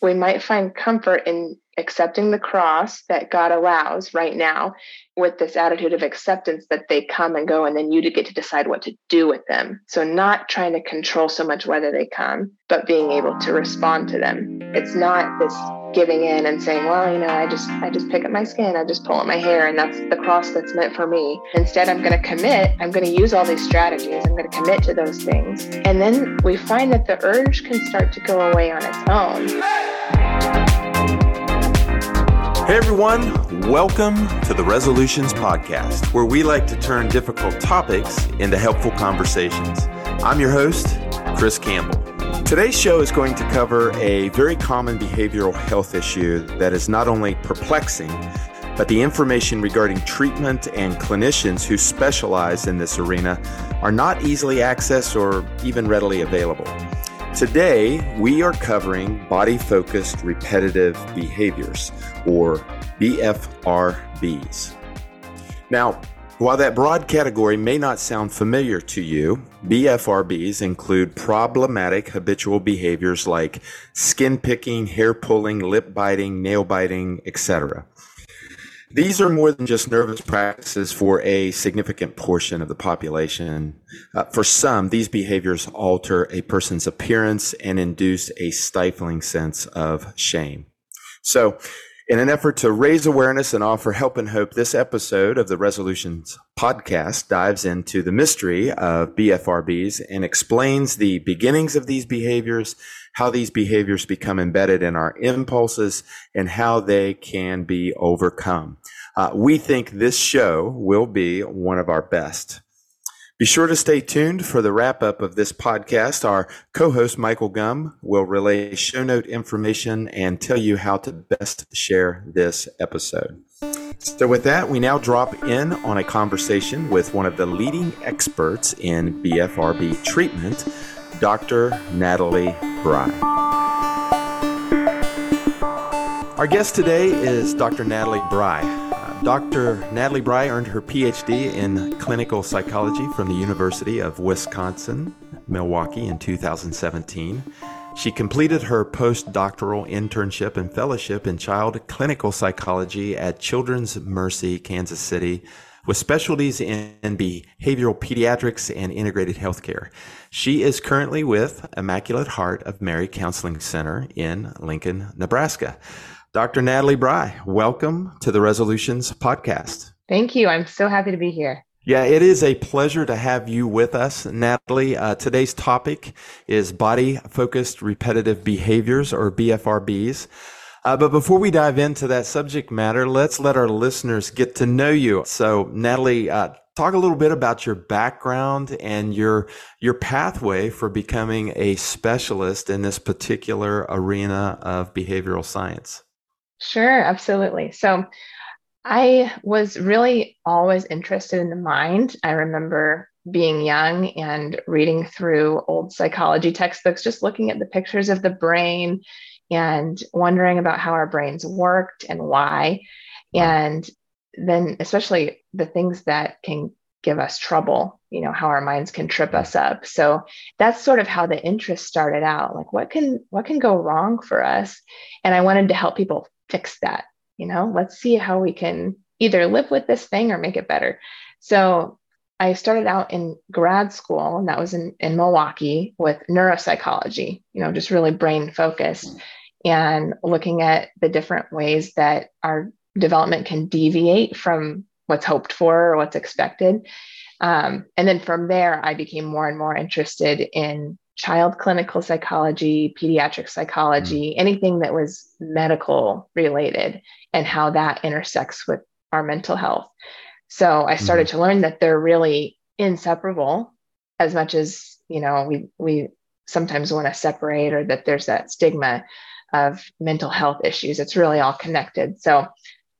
we might find comfort in accepting the cross that God allows right now with this attitude of acceptance that they come and go, and then you get to decide what to do with them. So not trying to control so much whether they come, but being able to respond to them. It's not this giving in and saying, well, you know, I just pick up my skin, I just pull up my hair, and that's the cross that's meant for me. Instead, I'm going to commit, I'm going to use all these strategies, I'm going to commit to those things. And then we find that the urge can start to go away on its own. Hey everyone, welcome to the Resolutions Podcast, where we like to turn difficult topics into helpful conversations. I'm your host, Chris Campbell. Today's show is going to cover a very common behavioral health issue that is not only perplexing, but the information regarding treatment and clinicians who specialize in this arena are not easily accessed or even readily available. Today, we are covering body-focused repetitive behaviors, or BFRBs. Now, while that broad category may not sound familiar to you, BFRBs include problematic habitual behaviors like skin picking, hair pulling, lip biting, nail biting, etc. These are more than just nervous practices for a significant portion of the population. For some, these behaviors alter a person's appearance and induce a stifling sense of shame. So, in an effort to raise awareness and offer help and hope, this episode of the Resolutions Podcast dives into the mystery of BFRBs and explains the beginnings of these behaviors, how these behaviors become embedded in our impulses, and how they can be overcome. We think this show will be one of our best. Be sure to stay tuned for the wrap-up of this podcast. Our co-host, Michael Gum, will relay show note information and tell you how to best share this episode. So with that, we now drop in on a conversation with one of the leading experts in BFRB treatment, Dr. Natalie Brei. Our guest today is Dr. Natalie Brei. Dr. Natalie Brei earned her PhD in clinical psychology from the University of Wisconsin, Milwaukee in 2017. She completed her postdoctoral internship and fellowship in child clinical psychology at Children's Mercy, Kansas City, with specialties in behavioral pediatrics and integrated healthcare. She is currently with Immaculate Heart of Mary Counseling Center in Lincoln, Nebraska. Dr. Natalie Brei, welcome to the Resolutions Podcast. Thank you. I'm so happy to be here. Yeah, it is a pleasure to have you with us, Natalie. Today's topic is body-focused repetitive behaviors, or BFRBs. But before we dive into that subject matter, let's let our listeners get to know you. So, Natalie, talk a little bit about your background and your pathway for becoming a specialist in this particular arena of behavioral science. Sure, absolutely. So I was really always interested in the mind. I remember being young and reading through old psychology textbooks, just looking at the pictures of the brain and wondering about how our brains worked and why. And then especially the things that can give us trouble, you know, how our minds can trip us up. So that's sort of how the interest started out. Like what can go wrong for us? And I wanted to help people fix that. You know, let's see how we can either live with this thing or make it better. So I started out in grad school, and that was in Milwaukee, with neuropsychology, you know, just really brain focused and looking at the different ways that our development can deviate from what's hoped for or what's expected. And then from there, I became more and more interested in child clinical psychology, pediatric psychology, anything that was medical related and how that intersects with our mental health. So I started to learn that they're really inseparable, as much as, you know, we sometimes want to separate, or that there's that stigma of mental health issues. It's really all connected. So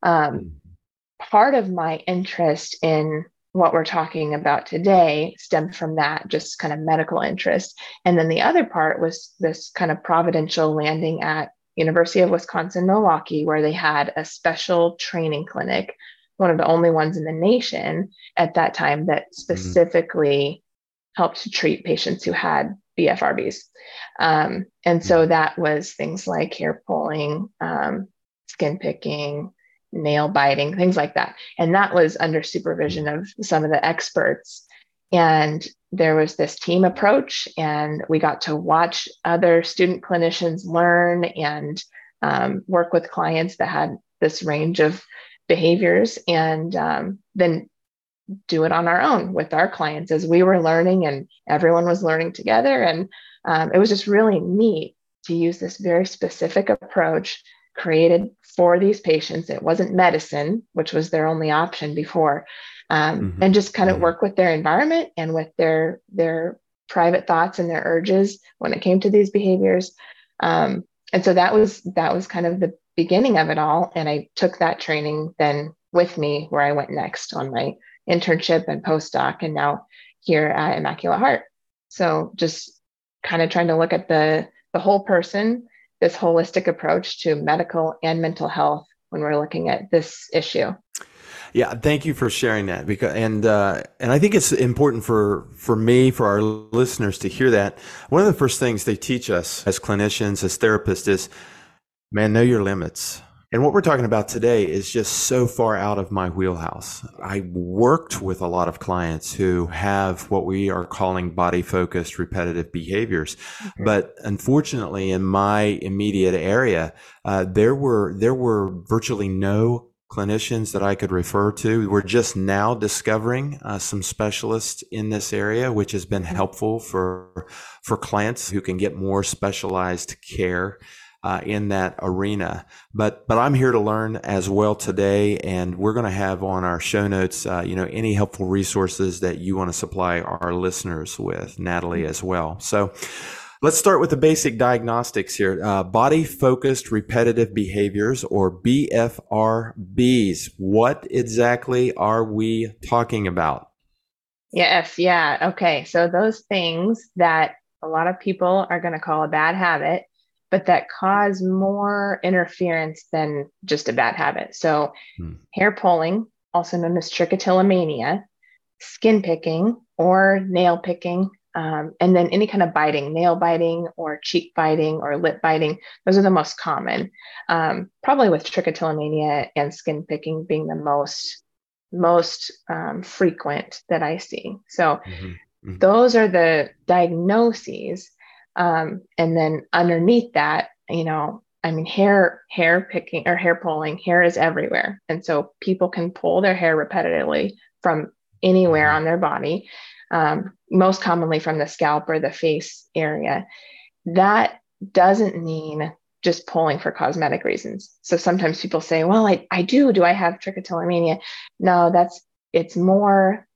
part of my interest in what we're talking about today stemmed from that just kind of medical interest. And then the other part was this kind of providential landing at University of Wisconsin, Milwaukee, where they had a special training clinic, one of the only ones in the nation at that time that specifically helped to treat patients who had BFRBs. And so that was things like hair pulling, skin picking, nail biting, things like that. And that was under supervision of some of the experts. And there was this team approach, and we got to watch other student clinicians learn and work with clients that had this range of behaviors, and then do it on our own with our clients as we were learning, and everyone was learning together. And it was just really neat to use this very specific approach created for these patients. It wasn't medicine, which was their only option before, and just kind of work with their environment and with their private thoughts and their urges when it came to these behaviors. And so that was kind of the beginning of it all. And I took that training then with me where I went next on my internship and postdoc, and now here at Immaculate Heart. So just kind of trying to look at the whole person, this holistic approach to medical and mental health when we're looking at this issue. Yeah, thank you for sharing that, because and I think it's important for me, for our listeners to hear that. One of the first things they teach us as clinicians, as therapists, is, man, know your limits. And what we're talking about today is just so far out of my wheelhouse. I worked with a lot of clients who have what we are calling body-focused repetitive behaviors. Mm-hmm. But unfortunately, in my immediate area, there were virtually no clinicians that I could refer to. We're just now discovering some specialists in this area, which has been helpful for clients who can get more specialized care in that arena. But I'm here to learn as well today. And we're going to have on our show notes, any helpful resources that you want to supply our listeners with, Natalie, as well. So let's start with the basic diagnostics here. Body-focused repetitive behaviors, or BFRBs. What exactly are we talking about? Yes. Yeah. Okay. So those things that a lot of people are going to call a bad habit, but that cause more interference than just a bad habit. So hair pulling, also known as trichotillomania, skin picking or nail picking, and then any kind of biting, nail biting or cheek biting or lip biting. Those are the most common, probably with trichotillomania and skin picking being the most frequent that I see. So those are the diagnoses. And then underneath that, hair picking or hair pulling, hair is everywhere. And so people can pull their hair repetitively from anywhere on their body, most commonly from the scalp or the face area. That doesn't mean just pulling for cosmetic reasons. So sometimes people say, well, do I have trichotillomania? No, it's more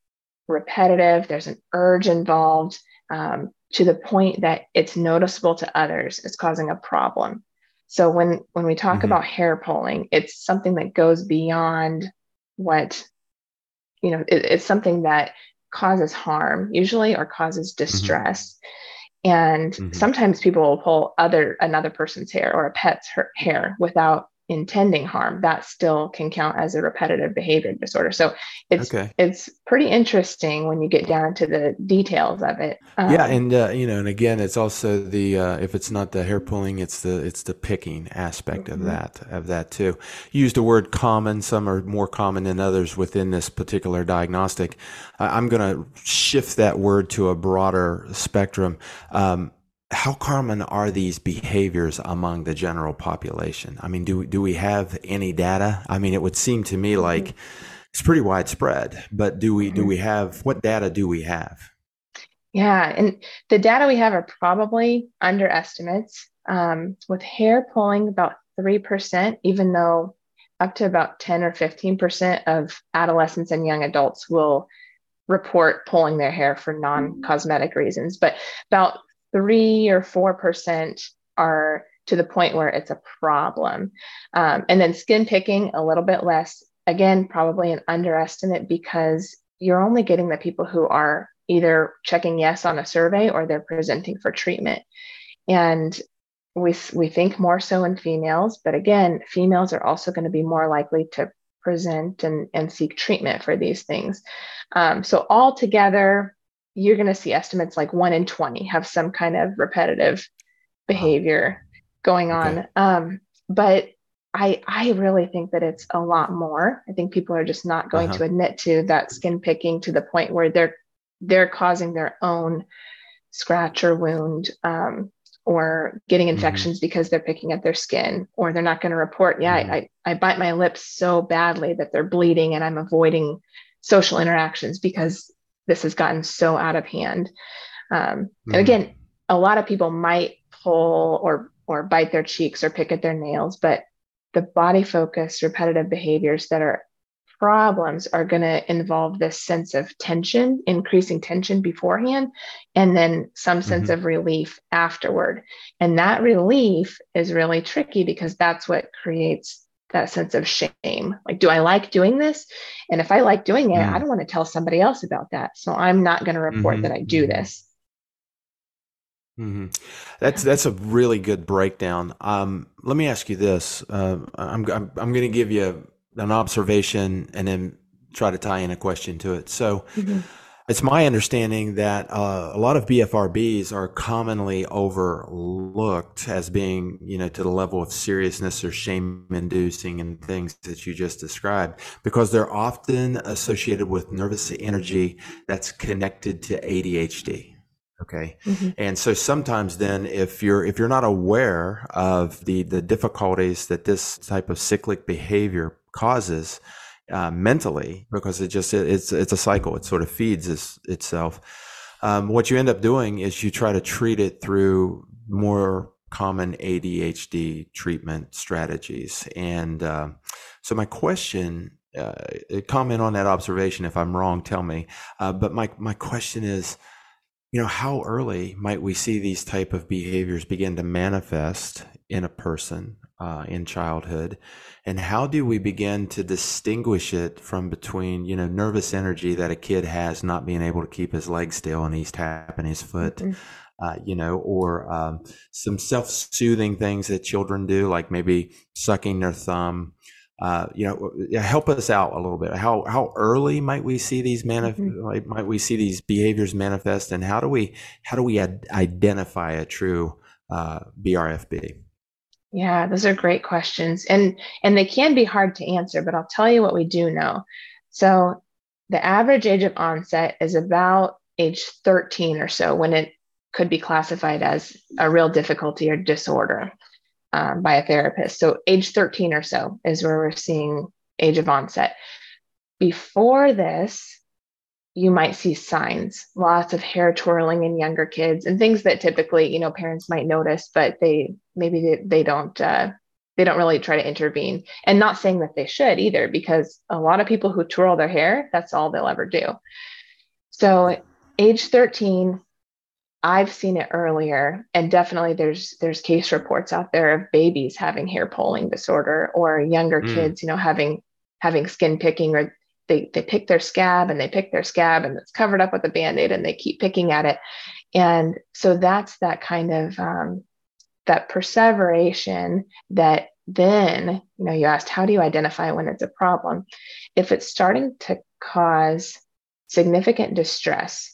repetitive. There's an urge involved, to the point that it's noticeable to others, it's causing a problem. So when we talk about hair pulling, it's something that goes beyond what, it's something that causes harm usually, or causes distress. And sometimes people will pull another person's hair or a pet's hair without intending harm. That still can count as a repetitive behavior disorder. So it's pretty interesting when you get down to the details of it. And again, it's also the if it's not the hair pulling, it's the picking aspect of that too. You used the word common. Some are more common than others within this particular diagnostic. I'm going to shift that word to a broader spectrum. How common are these behaviors among the general population? I mean, do we have any data? I mean, it would seem to me like it's pretty widespread, but what data do we have? Yeah. And the data we have are probably underestimates. With hair pulling, about 3%, even though up to about 10 or 15% of adolescents and young adults will report pulling their hair for non-cosmetic reasons, but about 3 or 4% are to the point where it's a problem. And then skin picking, a little bit less, again, probably an underestimate, because you're only getting the people who are either checking yes on a survey or they're presenting for treatment. And we think more so in females, but again, females are also going to be more likely to present and seek treatment for these things. So altogether, you're going to see estimates like 1 in 20 have some kind of repetitive behavior going on. Okay. But I really think that it's a lot more. I think people are just not going to admit to that skin picking to the point where they're causing their own scratch or wound, or getting infections because they're picking at their skin, or they're not going to report. Yeah. I bite my lips so badly that they're bleeding and I'm avoiding social interactions because this has gotten so out of hand. And again, a lot of people might pull or bite their cheeks or pick at their nails, but the body-focused repetitive behaviors that are problems are going to involve this sense of tension, increasing tension beforehand, and then some sense of relief afterward. And that relief is really tricky because that's what creates that sense of shame. Like, do I like doing this? And if I like doing it, I don't want to tell somebody else about that. So I'm not going to report that I do this. That's a really good breakdown. Let me ask you this. I'm going to give you an observation and then try to tie in a question to it. So it's my understanding that a lot of BFRBs are commonly overlooked as being, to the level of seriousness or shame inducing and things that you just described, because they're often associated with nervous energy that's connected to ADHD. Okay. And so sometimes then if you're not aware of the difficulties that this type of cyclic behavior causes mentally, because it's a cycle, it sort of feeds itself. What you end up doing is you try to treat it through more common ADHD treatment strategies. And so my question, comment on that observation. If I'm wrong, tell me. But my question is, how early might we see these type of behaviors begin to manifest in a person in childhood? And how do we begin to distinguish it from between, nervous energy that a kid has not being able to keep his legs still and he's tapping his foot, or some self-soothing things that children do, like maybe sucking their thumb. Help us out a little bit. How early might we see these behaviors manifest, and how do we identify a true BRFB? Yeah, those are great questions, and they can be hard to answer. But I'll tell you what we do know. So the average age of onset is about age 13 or so, when it could be classified as a real difficulty or disorder. By a therapist. So age 13 or so is where we're seeing age of onset. Before this, you might see signs, lots of hair twirling in younger kids and things that typically, parents might notice, but they don't really try to intervene, and not saying that they should either, because a lot of people who twirl their hair, that's all they'll ever do. So age 13, I've seen it earlier, and definitely there's case reports out there of babies having hair pulling disorder, or younger kids, having skin picking, or they pick their scab and it's covered up with a Band-Aid and they keep picking at it. And so that's that kind of, that perseveration that then, you asked, how do you identify when it's a problem? If it's starting to cause significant distress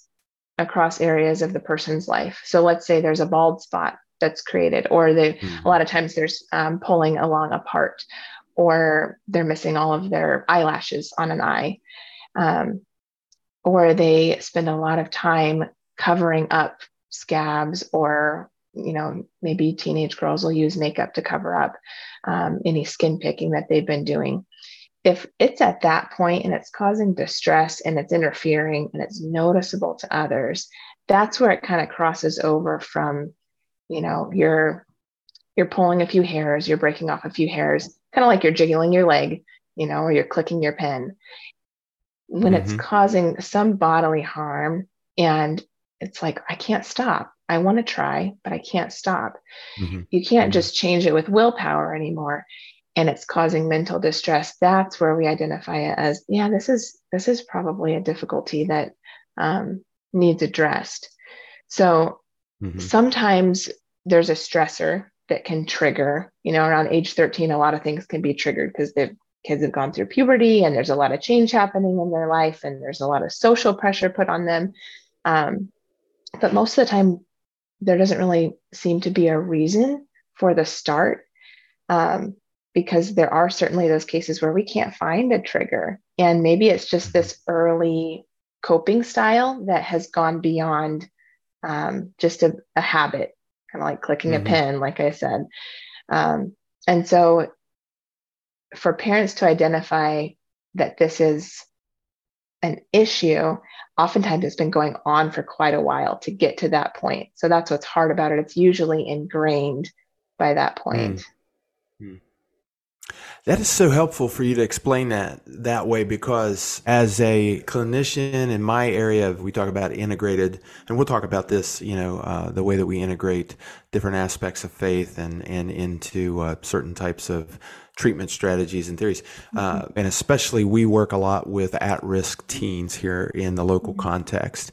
across areas of the person's life. So let's say there's a bald spot that's created, or a lot of times there's pulling along a part, or they're missing all of their eyelashes on an eye, or they spend a lot of time covering up scabs, or maybe teenage girls will use makeup to cover up any skin picking that they've been doing. If it's at that point and it's causing distress and it's interfering and it's noticeable to others, that's where it kind of crosses over from, you're pulling a few hairs, you're breaking off a few hairs, kind of like you're jiggling your leg, or you're clicking your pen. When it's causing some bodily harm and it's like, I can't stop. I want to try, but I can't stop. You can't just change it with willpower anymore. And it's causing mental distress. That's where we identify it as, this is probably a difficulty that needs addressed. So sometimes there's a stressor that can trigger, around age 13, a lot of things can be triggered because the kids have gone through puberty and there's a lot of change happening in their life and there's a lot of social pressure put on them. But most of the time, there doesn't really seem to be a reason for the start, because there are certainly those cases where we can't find a trigger. And maybe it's just this early coping style that has gone beyond just a habit, kind of like clicking a pen, like I said. And so for parents to identify that this is an issue, oftentimes it's been going on for quite a while to get to that point. So that's what's hard about it. It's usually ingrained by that point. That is so helpful for you to explain that way, because as a clinician in my area, we talk about integrated, and we'll talk about this, the way that we integrate different aspects of faith and into certain types of treatment strategies and theories. And especially we work a lot with at-risk teens here in the local context.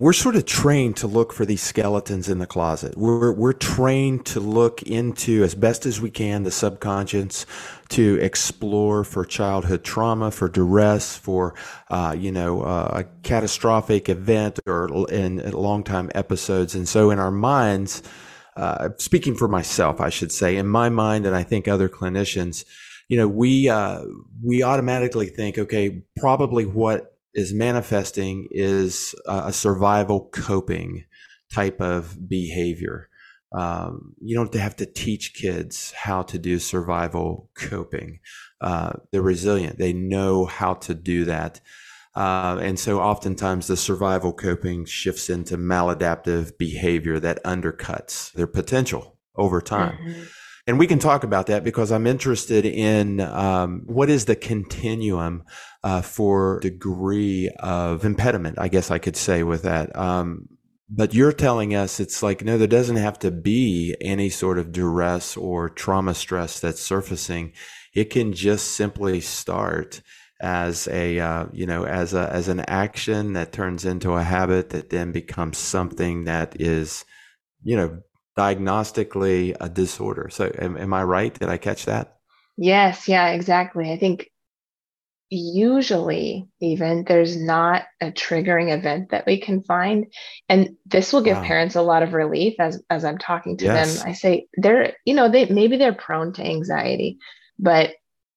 We're sort of trained to look for these skeletons in the closet. We're trained to look into, as best as we can, the subconscious, to explore for childhood trauma, for duress, for a catastrophic event or in long-time episodes. And so in our minds, speaking for myself, I should say, in my mind, and I think other clinicians, we automatically think, okay, probably what is manifesting is a survival coping type of behavior. You don't have to teach kids how to do survival coping. They're resilient. They know how to do that. And so oftentimes the survival coping shifts into maladaptive behavior that undercuts their potential over time. And we can talk about that, because I'm interested in what is the continuum for degree of impediment, I guess I could say, with that. But you're telling us it's like, no, there doesn't have to be any sort of duress or trauma stress that's surfacing. It can just simply start as an action that turns into a habit that then becomes something that is, diagnostically a disorder. So am I right? Did I catch that? Yes. Yeah, exactly. I think usually even there's not a triggering event that we can find. And this will give parents a lot of relief as I'm talking to them. I say maybe they're prone to anxiety, but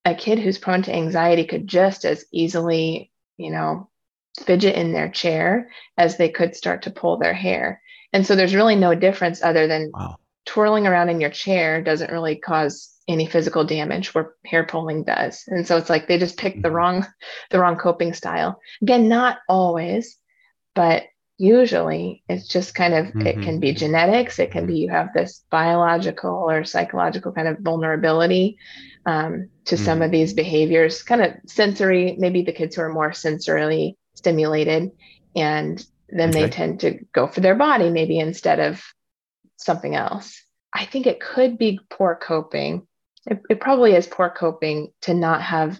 a kid who's prone to anxiety could just as easily, fidget in their chair as they could start to pull their hair. And so there's really no difference other than twirling around in your chair doesn't really cause any physical damage where hair pulling does. And so it's like they just picked the wrong coping style. Again, not always, but usually it's just kind of, it can be genetics. It can be you have this biological or psychological kind of vulnerability to some of these behaviors, kind of sensory, maybe the kids who are more sensorily stimulated, and then they tend to go for their body maybe instead of something else. I think it could be poor coping. It probably is poor coping to not have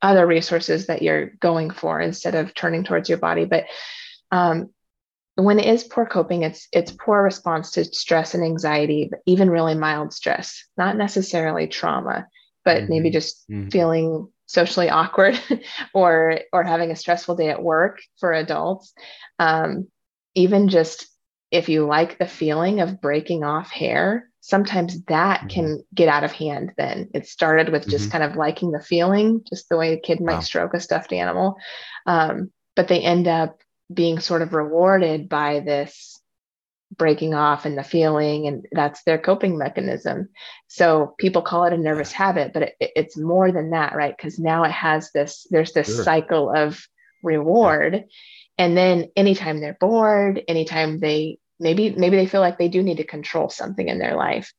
other resources that you're going for instead of turning towards your body. But when it is poor coping, it's poor response to stress and anxiety, but even really mild stress, not necessarily trauma, but maybe just feeling socially awkward or having a stressful day at work for adults. Even just if you like the feeling of breaking off hair, sometimes that can get out of hand. Then it started with just kind of liking the feeling, just the way a kid might stroke a stuffed animal. But they end up being sort of rewarded by this breaking off and the feeling, and that's their coping mechanism. So people call it a nervous habit, but it's more than that, right? Because now it has there's this cycle of reward. And then anytime they're bored, anytime they maybe they feel like they do need to control something in their life.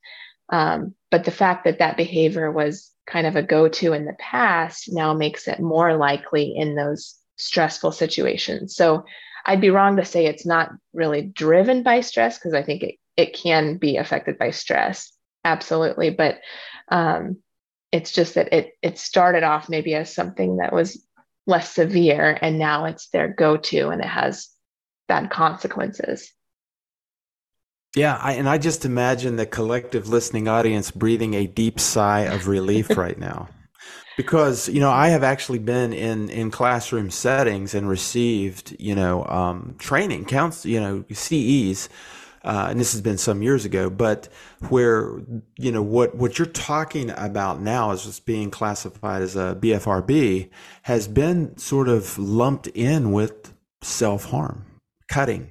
But the fact that behavior was kind of a go-to in the past now makes it more likely in those stressful situations. So I'd be wrong to say it's not really driven by stress, because I think it can be affected by stress. Absolutely. But it's just that it started off maybe as something that was less severe, and now it's their go-to and it has bad consequences. Yeah. I just imagine the collective listening audience breathing a deep sigh of relief right now. Because, you know, I have actually been in classroom settings and received, you know, training, CEs, and this has been some years ago, but where, you know, what you're talking about now is just being classified as a BFRB has been sort of lumped in with self-harm, cutting,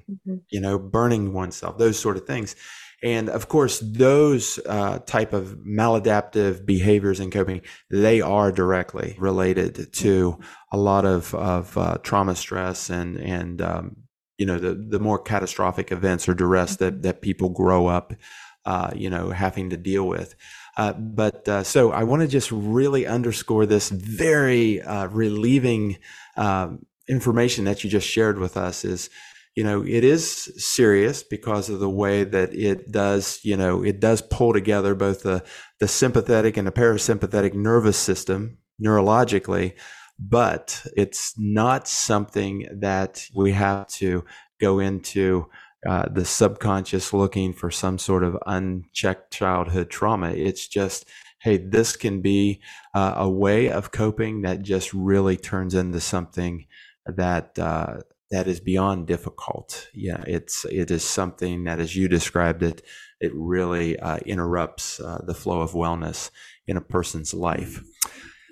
you know, burning oneself, those sort of things. And of course, those type of maladaptive behaviors and coping, they are directly related to a lot of trauma, stress, and you know, the more catastrophic events or duress that people grow up, you know, having to deal with. So I want to just really underscore this very relieving information that you just shared with us is, you know, it is serious because of the way that it does, you know, it does pull together both the sympathetic and the parasympathetic nervous system neurologically, but it's not something that we have to go into the subconscious looking for some sort of unchecked childhood trauma. It's just, hey, this can be a way of coping that just really turns into something that, that is beyond difficult. Yeah, it is something that, as you described it, it really interrupts the flow of wellness in a person's life.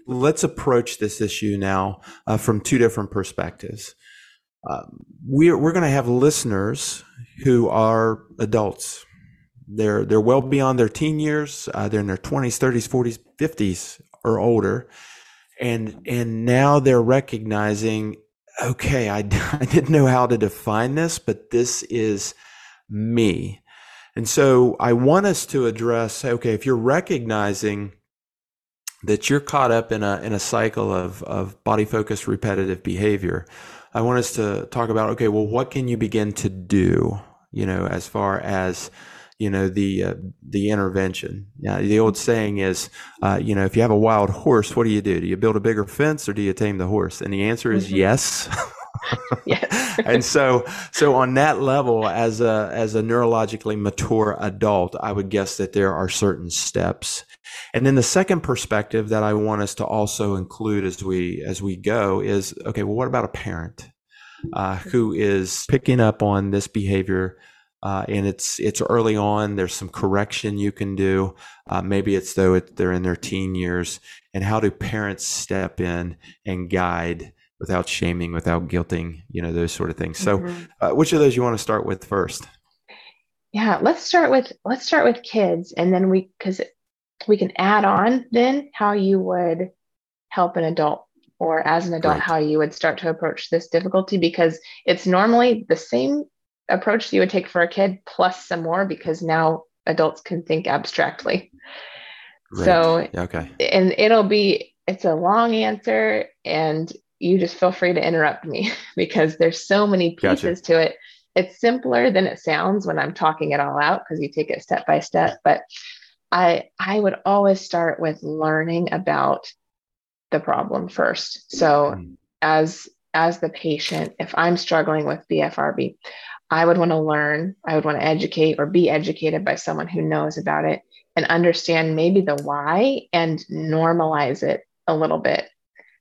Let's approach this issue now from two different perspectives. We're going to have listeners who are adults. They're well beyond their teen years. They're in their 20s, 30s, 40s, 50s, or older, and now they're recognizing, okay, I didn't know how to define this, but this is me. And so I want us to address, okay, if you're recognizing that you're caught up in a cycle of body-focused repetitive behavior, I want us to talk about, okay, well, what can you begin to do, you know, as far as, you know, the intervention. Now, the old saying is, you know, if you have a wild horse, what do you do? Do you build a bigger fence or do you tame the horse? And the answer is yes. Yes. And so on that level, as a neurologically mature adult, I would guess that there are certain steps. And then the second perspective that I want us to also include as we go is, okay, well, what about a parent who is picking up on this behavior? And it's early on. There's some correction you can do. Maybe it's they're in their teen years. And how do parents step in and guide without shaming, without guilting, you know, those sort of things. So which of those you want to start with first? Yeah, let's start with kids. And then because we can add on then how you would help an adult. Or as an adult, right, how you would start to approach this difficulty, because it's normally the same approach that you would take for a kid plus some more, because now adults can think abstractly. Right. So, okay. And it's a long answer, and you just feel free to interrupt me because there's so many pieces to it. It's simpler than it sounds when I'm talking it all out, because you take it step by step, but I would always start with learning about the problem first. So as the patient, if I'm struggling with BFRB, I would want to educate or be educated by someone who knows about it and understand maybe the why and normalize it a little bit.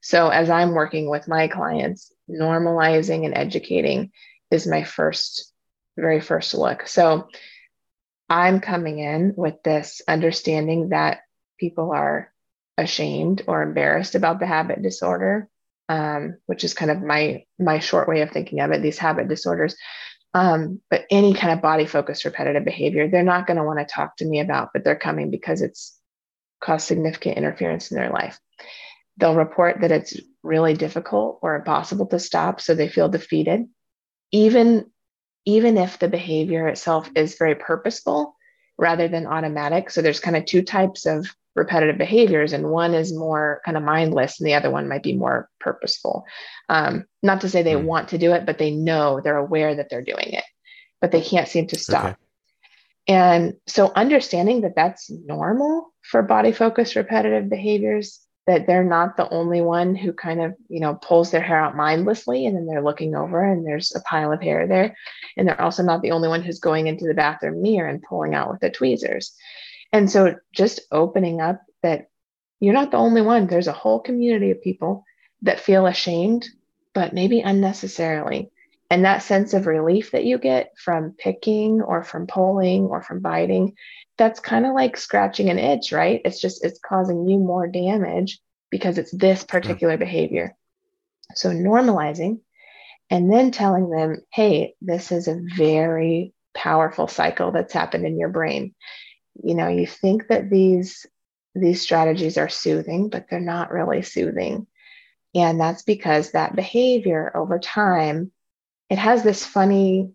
So as I'm working with my clients, normalizing and educating is my very first look. So I'm coming in with this understanding that people are ashamed or embarrassed about the habit disorder, which is kind of my short way of thinking of it, these habit disorders. But any kind of body-focused repetitive behavior, they're not going to want to talk to me about, but they're coming because it's caused significant interference in their life. They'll report that it's really difficult or impossible to stop, so they feel defeated. Even if the behavior itself is very purposeful rather than automatic. So there's kind of two types of repetitive behaviors, and one is more kind of mindless and the other one might be more purposeful. Not to say they want to do it, but they're aware that they're doing it, but they can't seem to stop. Okay. And so understanding that that's normal for body-focused repetitive behaviors, that they're not the only one who kind of, you know, pulls their hair out mindlessly and then they're looking over and there's a pile of hair there. And they're also not the only one who's going into the bathroom mirror and pulling out with the tweezers. And so just opening up that You're not the only one. There's a whole community of people that feel ashamed, but maybe unnecessarily. And that sense of relief that you get from picking or from pulling or from biting, that's kind of like scratching an itch, right? It's just, it's causing you more damage because it's this particular behavior. So normalizing and then telling them, hey, this is a very powerful cycle that's happened in your brain. You know, you think that these strategies are soothing, but they're not really soothing. And that's because that behavior over time, it has this funny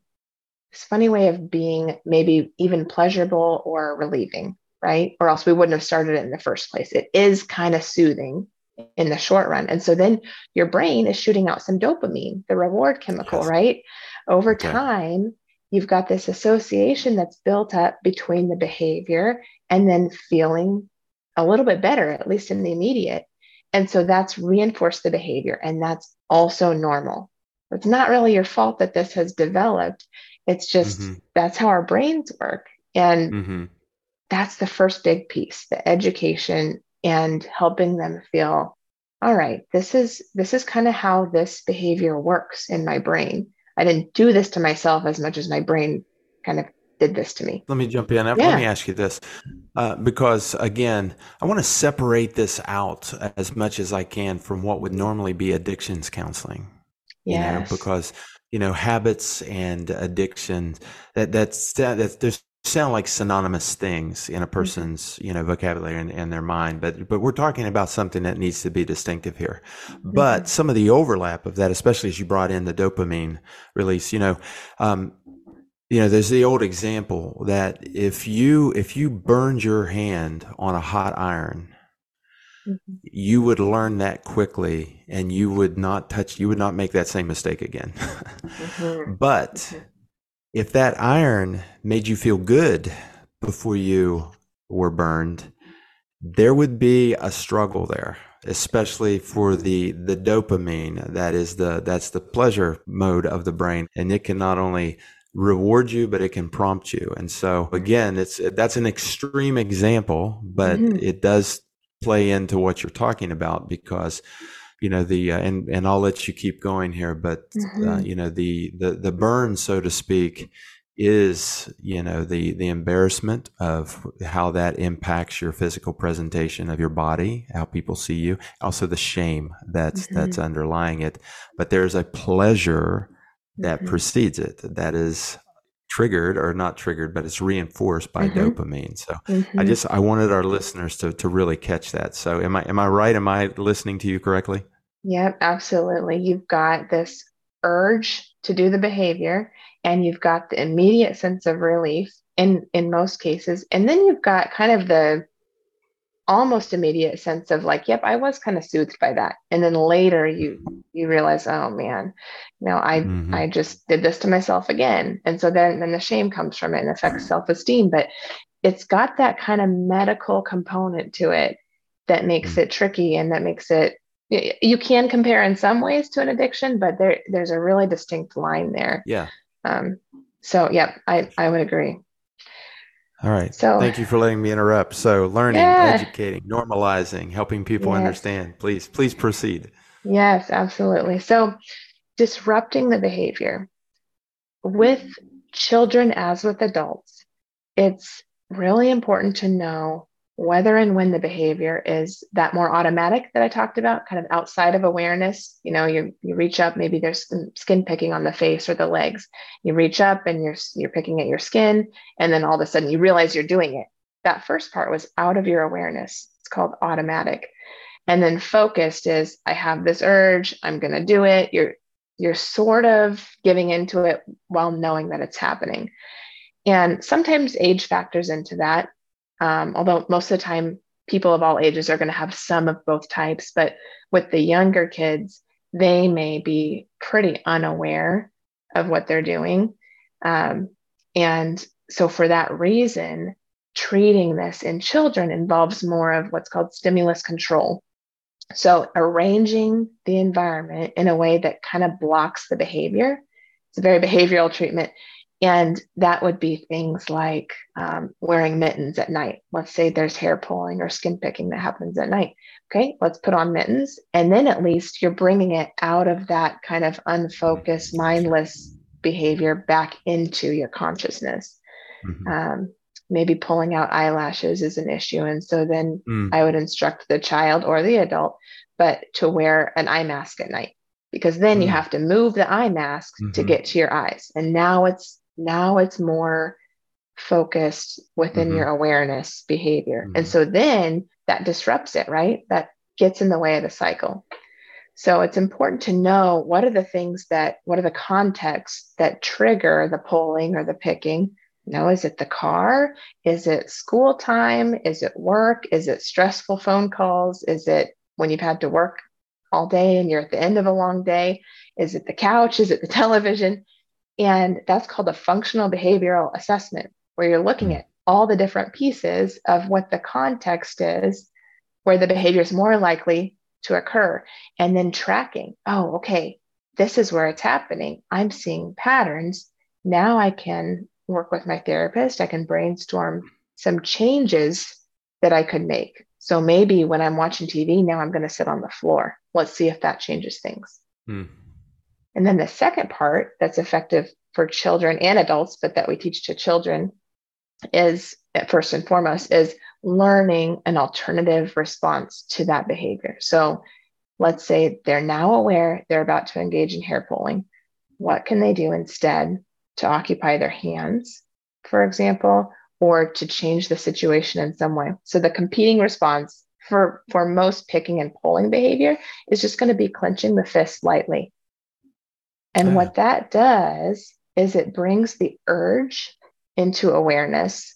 way of being maybe even pleasurable or relieving, right? Or else we wouldn't have started it in the first place. It is kind of soothing in the short run. And so then your brain is shooting out some dopamine, the reward chemical, right? Over time, you've got this association that's built up between the behavior and then feeling a little bit better, at least in the immediate. And so that's reinforced the behavior. And that's also normal. It's not really your fault that this has developed. It's just, that's how our brains work. And that's the first big piece, the education and helping them feel, all right, this is kind of how this behavior works in my brain. I didn't do this to myself as much as my brain kind of did this to me. Let me jump in. Yeah. Let me ask you this, because again, I want to separate this out as much as I can from what would normally be addictions counseling. You know, because, you know, habits and addiction, they sound like synonymous things in a person's, you know, vocabulary and their mind. But we're talking about something that needs to be distinctive here. But some of the overlap of that, especially as you brought in the dopamine release, you know, there's the old example that if you burned your hand on a hot iron, you would learn that quickly and you would not make that same mistake again. But if that iron made you feel good before you were burned, there would be a struggle there, especially for the dopamine. That's the pleasure mode of the brain. And it can not only reward you, but it can prompt you. And so again, that's an extreme example, but it does play into what you're talking about, because, you know, and I'll let you keep going here, but you know, the burn, so to speak, is, you know, the embarrassment of how that impacts your physical presentation of your body, how people see you, also the shame that's underlying it. But there's a pleasure that precedes it, that is triggered, or not triggered, but it's reinforced by dopamine. So I wanted our listeners to really catch that. So am I right? Am I listening to you correctly? Yep, absolutely. You've got this urge to do the behavior, and you've got the immediate sense of relief in most cases. And then you've got kind of the almost immediate sense of like, yep, I was kind of soothed by that. And then later you realize, oh man, you know, I just did this to myself again. And so then the shame comes from it and affects self-esteem, but it's got that kind of medical component to it that makes it tricky. And that makes it, you can compare in some ways to an addiction, but there's a really distinct line there. Yeah. So yeah, I would agree. All right. So thank you for letting me interrupt. So learning, educating, normalizing, helping people understand. Please proceed. Yes, absolutely. So disrupting the behavior with children, as with adults, it's really important to know whether and when the behavior is that more automatic that I talked about, kind of outside of awareness. You know, you reach up, maybe there's some skin picking on the face or the legs. You reach up and you're picking at your skin, and then all of a sudden you realize you're doing it. That first part was out of your awareness. It's called automatic. And then focused is, I have this urge, I'm going to do it. You're sort of giving into it while knowing that it's happening. And sometimes age factors into that. Although most of the time, people of all ages are going to have some of both types, but with the younger kids, they may be pretty unaware of what they're doing. And so for that reason, treating this in children involves more of what's called stimulus control. So arranging the environment in a way that kind of blocks the behavior. It's a very behavioral treatment. And that would be things like wearing mittens at night. Let's say there's hair pulling or skin picking that happens at night. Okay, let's put on mittens. And then at least you're bringing it out of that kind of unfocused, mindless behavior back into your consciousness. Mm-hmm. Maybe pulling out eyelashes is an issue. And so then I would instruct the child or the adult, but to wear an eye mask at night, because then you have to move the eye mask to get to your eyes. And now it's more focused within your awareness behavior. And so then that disrupts it, right? That gets in the way of the cycle. So it's important to know what are the contexts that trigger the pulling or the picking. You know, is it the car? Is it school time? Is it work? Is it stressful phone calls? Is it when you've had to work all day and you're at the end of a long day? Is it the couch? Is it the television? And that's called a functional behavioral assessment, where you're looking at all the different pieces of what the context is, where the behavior is more likely to occur, and then tracking. Oh, okay, this is where it's happening. I'm seeing patterns. Now I can work with my therapist. I can brainstorm some changes that I could make. So maybe when I'm watching TV, now I'm going to sit on the floor. Let's see if that changes things. And then the second part that's effective for children and adults, but that we teach to children, is first and foremost is learning an alternative response to that behavior. So let's say they're now aware they're about to engage in hair pulling. What can they do instead to occupy their hands, for example, or to change the situation in some way? So the competing response for most picking and pulling behavior is just going to be clenching the fist lightly. And what that does is it brings the urge into awareness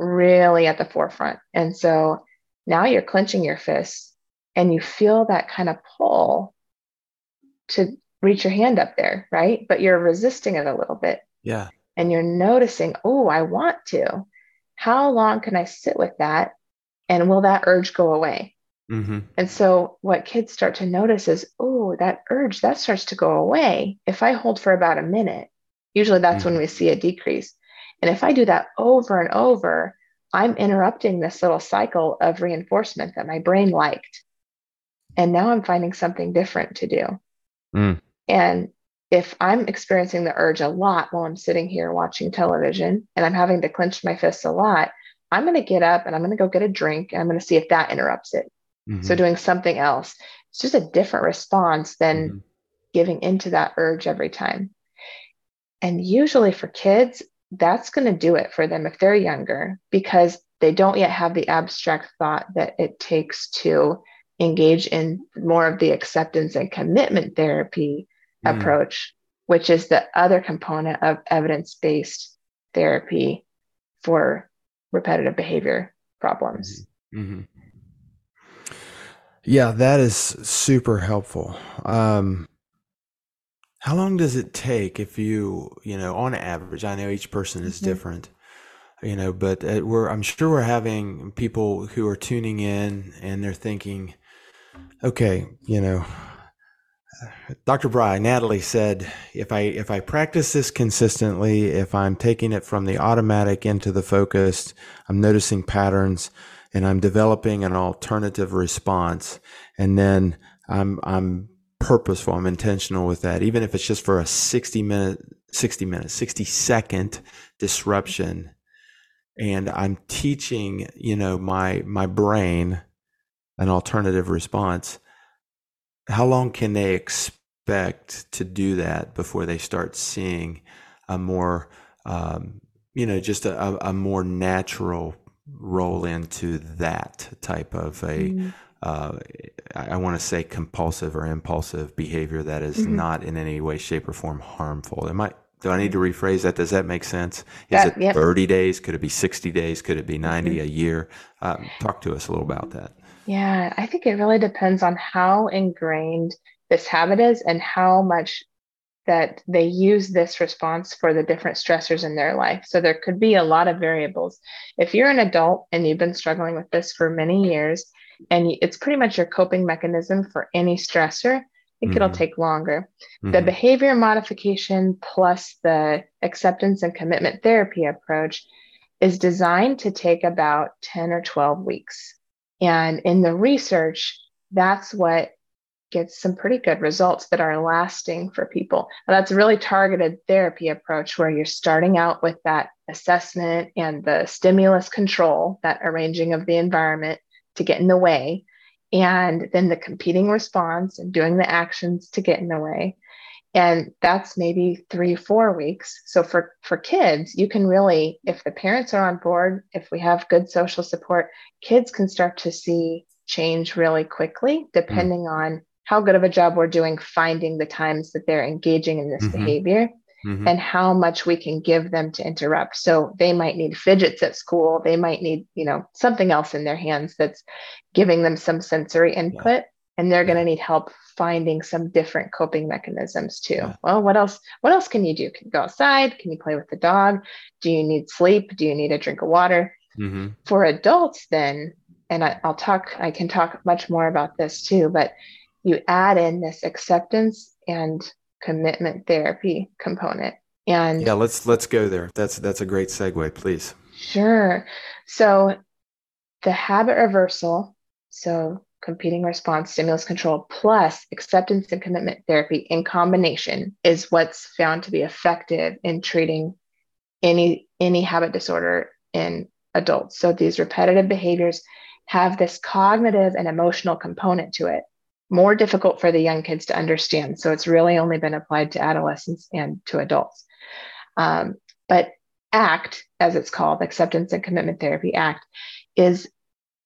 really at the forefront. And so now you're clenching your fists and you feel that kind of pull to reach your hand up there, right? But you're resisting it a little bit. Yeah. And you're noticing, oh, I want to. How long can I sit with that? And will that urge go away? Mm-hmm. And so what kids start to notice is, oh, that urge, that starts to go away. If I hold for about a minute, usually that's when we see a decrease. And if I do that over and over, I'm interrupting this little cycle of reinforcement that my brain liked. And now I'm finding something different to do. And if I'm experiencing the urge a lot while I'm sitting here watching television and I'm having to clench my fists a lot, I'm going to get up and I'm going to go get a drink and I'm going to see if that interrupts it. So doing something else, it's just a different response than giving into that urge every time. And usually for kids, that's going to do it for them if they're younger, because they don't yet have the abstract thought that it takes to engage in more of the acceptance and commitment therapy approach, which is the other component of evidence-based therapy for repetitive behavior problems. Yeah, that is super helpful. How long does it take if you on average, I know each person is different, but I'm sure we're having people who are tuning in and they're thinking, okay, Dr. Brei, Natalie said, if I practice this consistently, if I'm taking it from the automatic into the focused, I'm noticing patterns and I'm developing an alternative response. And then I'm purposeful, I'm intentional with that. Even if it's just for a 60 second disruption. And I'm teaching, my brain an alternative response. How long can they expect to do that before they start seeing a more, just a more natural roll into that type of I want to say compulsive or impulsive behavior that is not in any way, shape, or form harmful? Do I need to rephrase that? Does that make sense? Is it 30 days? Could it be 60 days? Could it be 90, a year? Talk to us a little about that. Yeah, I think it really depends on how ingrained this habit is and how much that they use this response for the different stressors in their life. So there could be a lot of variables. If you're an adult and you've been struggling with this for many years, and it's pretty much your coping mechanism for any stressor, I think it'll take longer. The behavior modification plus the acceptance and commitment therapy approach is designed to take about 10 or 12 weeks. And in the research, that's what gets some pretty good results that are lasting for people. And that's a really targeted therapy approach where you're starting out with that assessment and the stimulus control, that arranging of the environment to get in the way, and then the competing response and doing the actions to get in the way. And that's maybe 3-4 weeks. So for kids, you can really, if the parents are on board, if we have good social support, kids can start to see change really quickly, depending on how good of a job we're doing finding the times that they're engaging in this behavior and how much we can give them to interrupt. So they might need fidgets at school. They might need, you know, something else in their hands that's giving them some sensory input, and they're going to need help finding some different coping mechanisms too. Well, what else can you do? Can you go outside? Can you play with the dog? Do you need sleep? Do you need a drink of water? For adults then, and I can talk much more about this too, but you add in this acceptance and commitment therapy component. And yeah, let's go there. That's a great segue, please. Sure. So the habit reversal, so competing response, stimulus control, plus acceptance and commitment therapy in combination is what's found to be effective in treating any habit disorder in adults. So these repetitive behaviors have this cognitive and emotional component to it, more difficult for the young kids to understand. So it's really only been applied to adolescents and to adults. But ACT, as it's called, Acceptance and Commitment Therapy, ACT, is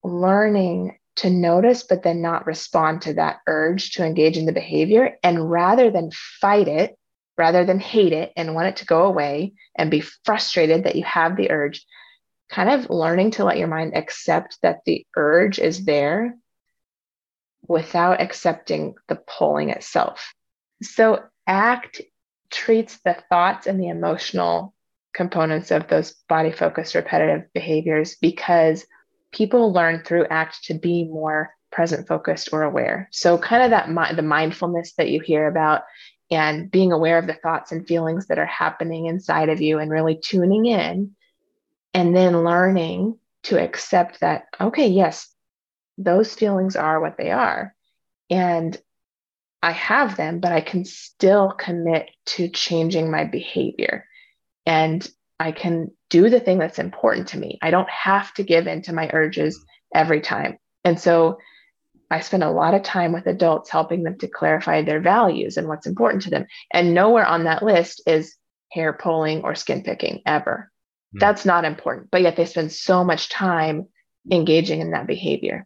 learning to notice, but then not respond to that urge to engage in the behavior. And rather than fight it, rather than hate it and want it to go away and be frustrated that you have the urge, kind of learning to let your mind accept that the urge is there without accepting the pulling itself. So ACT treats the thoughts and the emotional components of those body-focused repetitive behaviors because people learn through ACT to be more present-focused or aware. So kind of the mindfulness that you hear about and being aware of the thoughts and feelings that are happening inside of you and really tuning in and then learning to accept that, okay, yes, those feelings are what they are. And I have them, but I can still commit to changing my behavior. And I can do the thing that's important to me. I don't have to give in to my urges every time. And so I spend a lot of time with adults helping them to clarify their values and what's important to them. And nowhere on that list is hair pulling or skin picking ever. That's not important, but yet they spend so much time engaging in that behavior.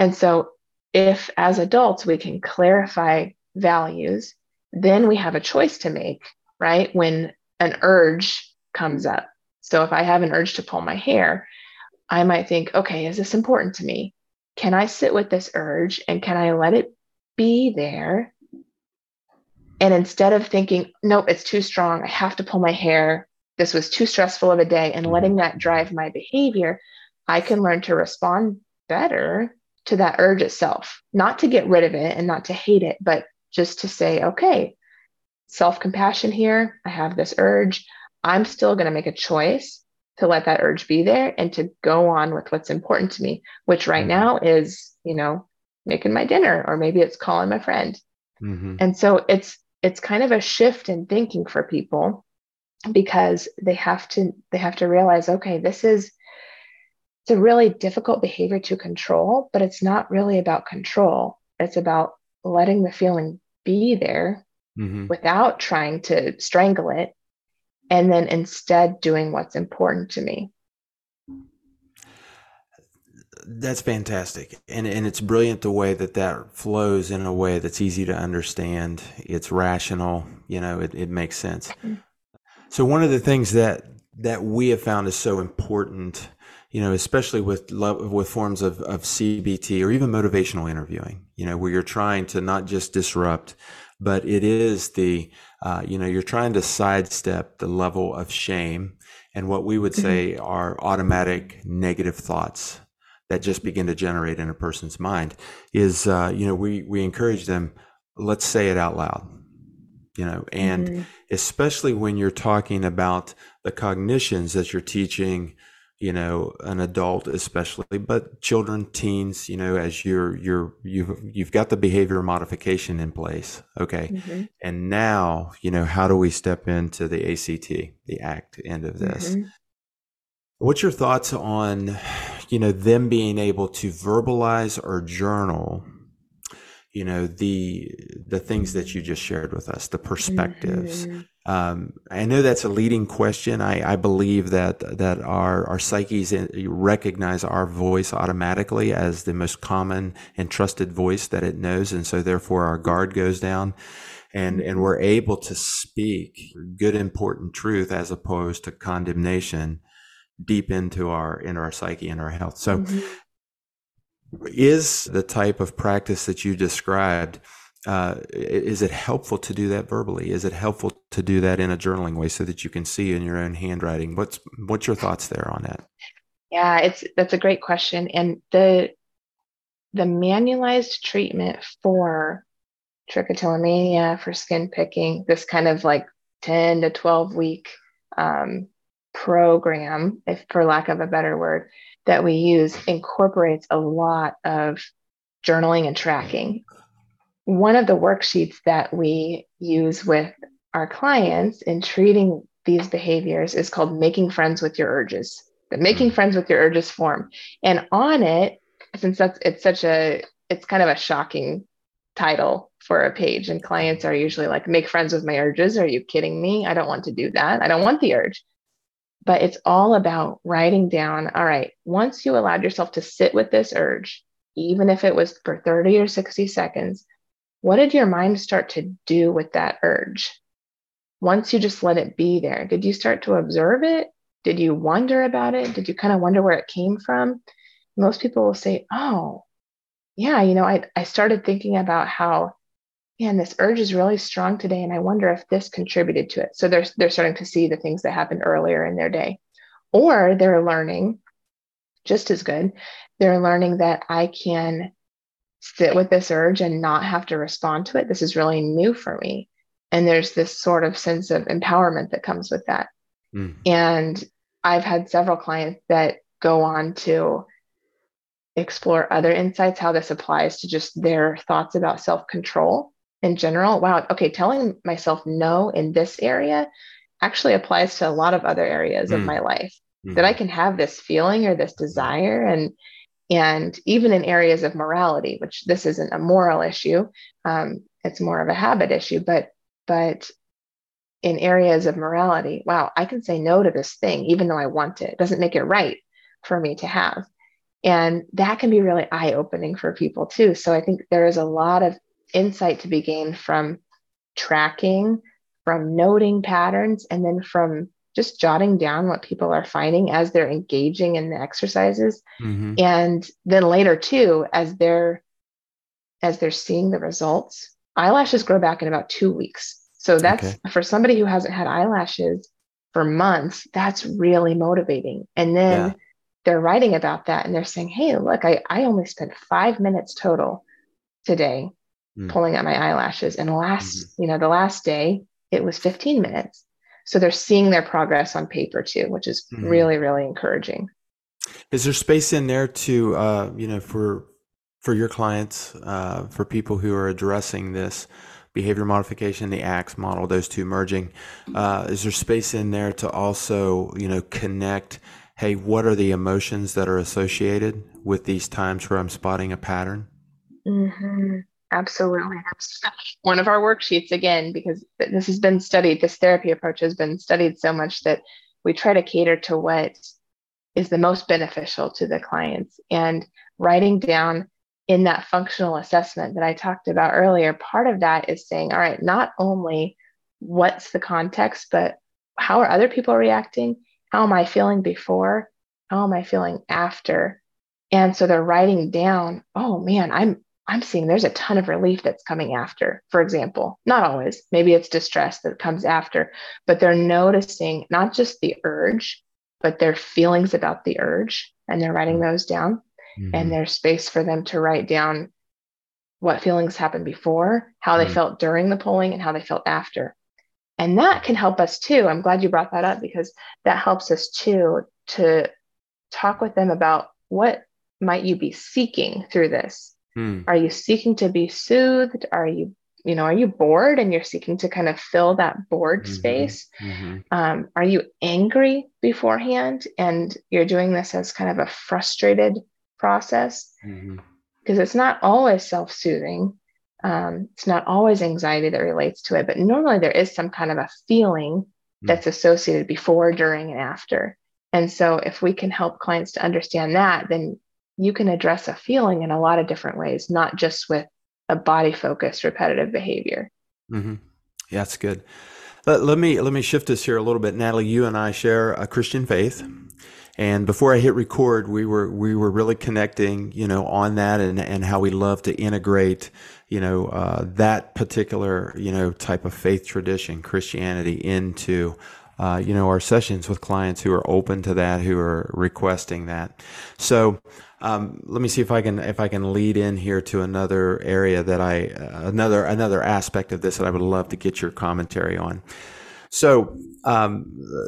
And so if as adults, we can clarify values, then we have a choice to make, right? When an urge comes up. So if I have an urge to pull my hair, I might think, okay, is this important to me? Can I sit with this urge and can I let it be there? And instead of thinking, nope, it's too strong, I have to pull my hair, this was too stressful of a day, and letting that drive my behavior, I can learn to respond better to that urge itself, not to get rid of it and not to hate it, but just to say, okay, self-compassion here. I have this urge. I'm still going to make a choice to let that urge be there and to go on with what's important to me, which right now is, you know, making my dinner, or maybe it's calling my friend. And so it's kind of a shift in thinking for people because they have to realize, okay, it's a really difficult behavior to control, but it's not really about control. It's about letting the feeling be there without trying to strangle it, and then instead doing what's important to me. That's fantastic. And it's brilliant the way that flows in a way that's easy to understand. It's rational, you know, it makes sense. So one of the things that we have found is so important, you know, especially with forms of CBT or even motivational interviewing, you know, where you're trying to not just disrupt, but it is you're trying to sidestep the level of shame and what we would say are automatic negative thoughts that just begin to generate in a person's mind is, we encourage them, let's say it out loud, you know, and especially when you're talking about the cognitions that you're teaching, you know, an adult especially, but children, teens, you know, as you've got the behavior modification in place. Okay. Mm-hmm. And now, you know, how do we step into the ACT, the ACT end of this? Mm-hmm. What's your thoughts on, you know, them being able to verbalize or journal, you know, the things that you just shared with us, the perspectives? Mm-hmm. I know that's a leading question. I believe that our psyches recognize our voice automatically as the most common and trusted voice that it knows. And so therefore our guard goes down and we're able to speak good, important truth as opposed to condemnation deep into our psyche and our health. So is the type of practice that you described, is it helpful to do that verbally? Is it helpful to do that in a journaling way so that you can see in your own handwriting? What's your thoughts there on that? Yeah, that's a great question. And the manualized treatment for trichotillomania, for skin picking, this kind of like 10 to 12 week program, if for lack of a better word, that we use incorporates a lot of journaling and tracking. One of the worksheets that we use with our clients in treating these behaviors is called Making Friends with Your Urges, the Making Friends with Your Urges form. And on it, since it's kind of a shocking title for a page, and clients are usually like, make friends with my urges. Are you kidding me? I don't want to do that. I don't want the urge. But it's all about writing down, all right, once you allowed yourself to sit with this urge, even if it was for 30 or 60 seconds, what did your mind start to do with that urge? Once you just let it be there, did you start to observe it? Did you wonder about it? Did you kind of wonder where it came from? Most people will say, oh, yeah, you know, I started thinking about how, man, this urge is really strong today, and I wonder if this contributed to it. So they're starting to see the things that happened earlier in their day. Or they're learning, just as good, they're learning that I can sit with this urge and not have to respond to it. This is really new for me. And there's this sort of sense of empowerment that comes with that. Mm-hmm. And I've had several clients that go on to explore other insights, how this applies to just their thoughts about self-control in general. Wow. Okay. Telling myself no in this area actually applies to a lot of other areas of my life, that I can have this feeling or this desire. And even in areas of morality, which this isn't a moral issue, it's more of a habit issue, but in areas of morality, wow, I can say no to this thing, even though I want it. It doesn't make it right for me to have. And that can be really eye-opening for people too. So I think there is a lot of insight to be gained from tracking, from noting patterns, and then from just jotting down what people are finding as they're engaging in the exercises. Mm-hmm. And then later too, as they're seeing the results, eyelashes grow back in about 2 weeks. So that's okay. For somebody who hasn't had eyelashes for months, that's really motivating. And then they're writing about that and they're saying, hey, look, I only spent 5 minutes total today pulling out my eyelashes. And the last day it was 15 minutes. So they're seeing their progress on paper too, which is really, really encouraging. Is there space in there to, for your clients, for people who are addressing this behavior modification, the ACTS model, those two merging, is there space in there to also, you know, connect, hey, what are the emotions that are associated with these times where I'm spotting a pattern? Mm-hmm. Absolutely. That's one of our worksheets, again, because this has been studied, this therapy approach has been studied so much that we try to cater to what is the most beneficial to the clients. And writing down in that functional assessment that I talked about earlier, part of that is saying, all right, not only what's the context, but how are other people reacting? How am I feeling before? How am I feeling after? And so they're writing down, oh man, I'm seeing there's a ton of relief that's coming after, for example. Not always. Maybe it's distress that comes after, but they're noticing not just the urge, but their feelings about the urge, and they're writing those down. And there's space for them to write down what feelings happened before, how they felt during the polling, and how they felt after. And that can help us too. I'm glad you brought that up, because that helps us too to talk with them about what might you be seeking through this. Are you seeking to be soothed? Are you bored and you're seeking to kind of fill that bored space? Are you angry beforehand and you're doing this as kind of a frustrated process? Because it's not always self-soothing. It's not always anxiety that relates to it, but normally there is some kind of a feeling that's associated before, during, and after. And so if we can help clients to understand that, then you can address a feeling in a lot of different ways, not just with a body-focused repetitive behavior. Yeah, that's good. Let me shift this here a little bit. Natalie, you and I share a Christian faith. And before I hit record, we were really connecting, on that and how we love to integrate, that particular, type of faith tradition, Christianity, into, our sessions with clients who are open to that, who are requesting that. So, let me see if I can lead in here to another area that another aspect of this that I would love to get your commentary on. So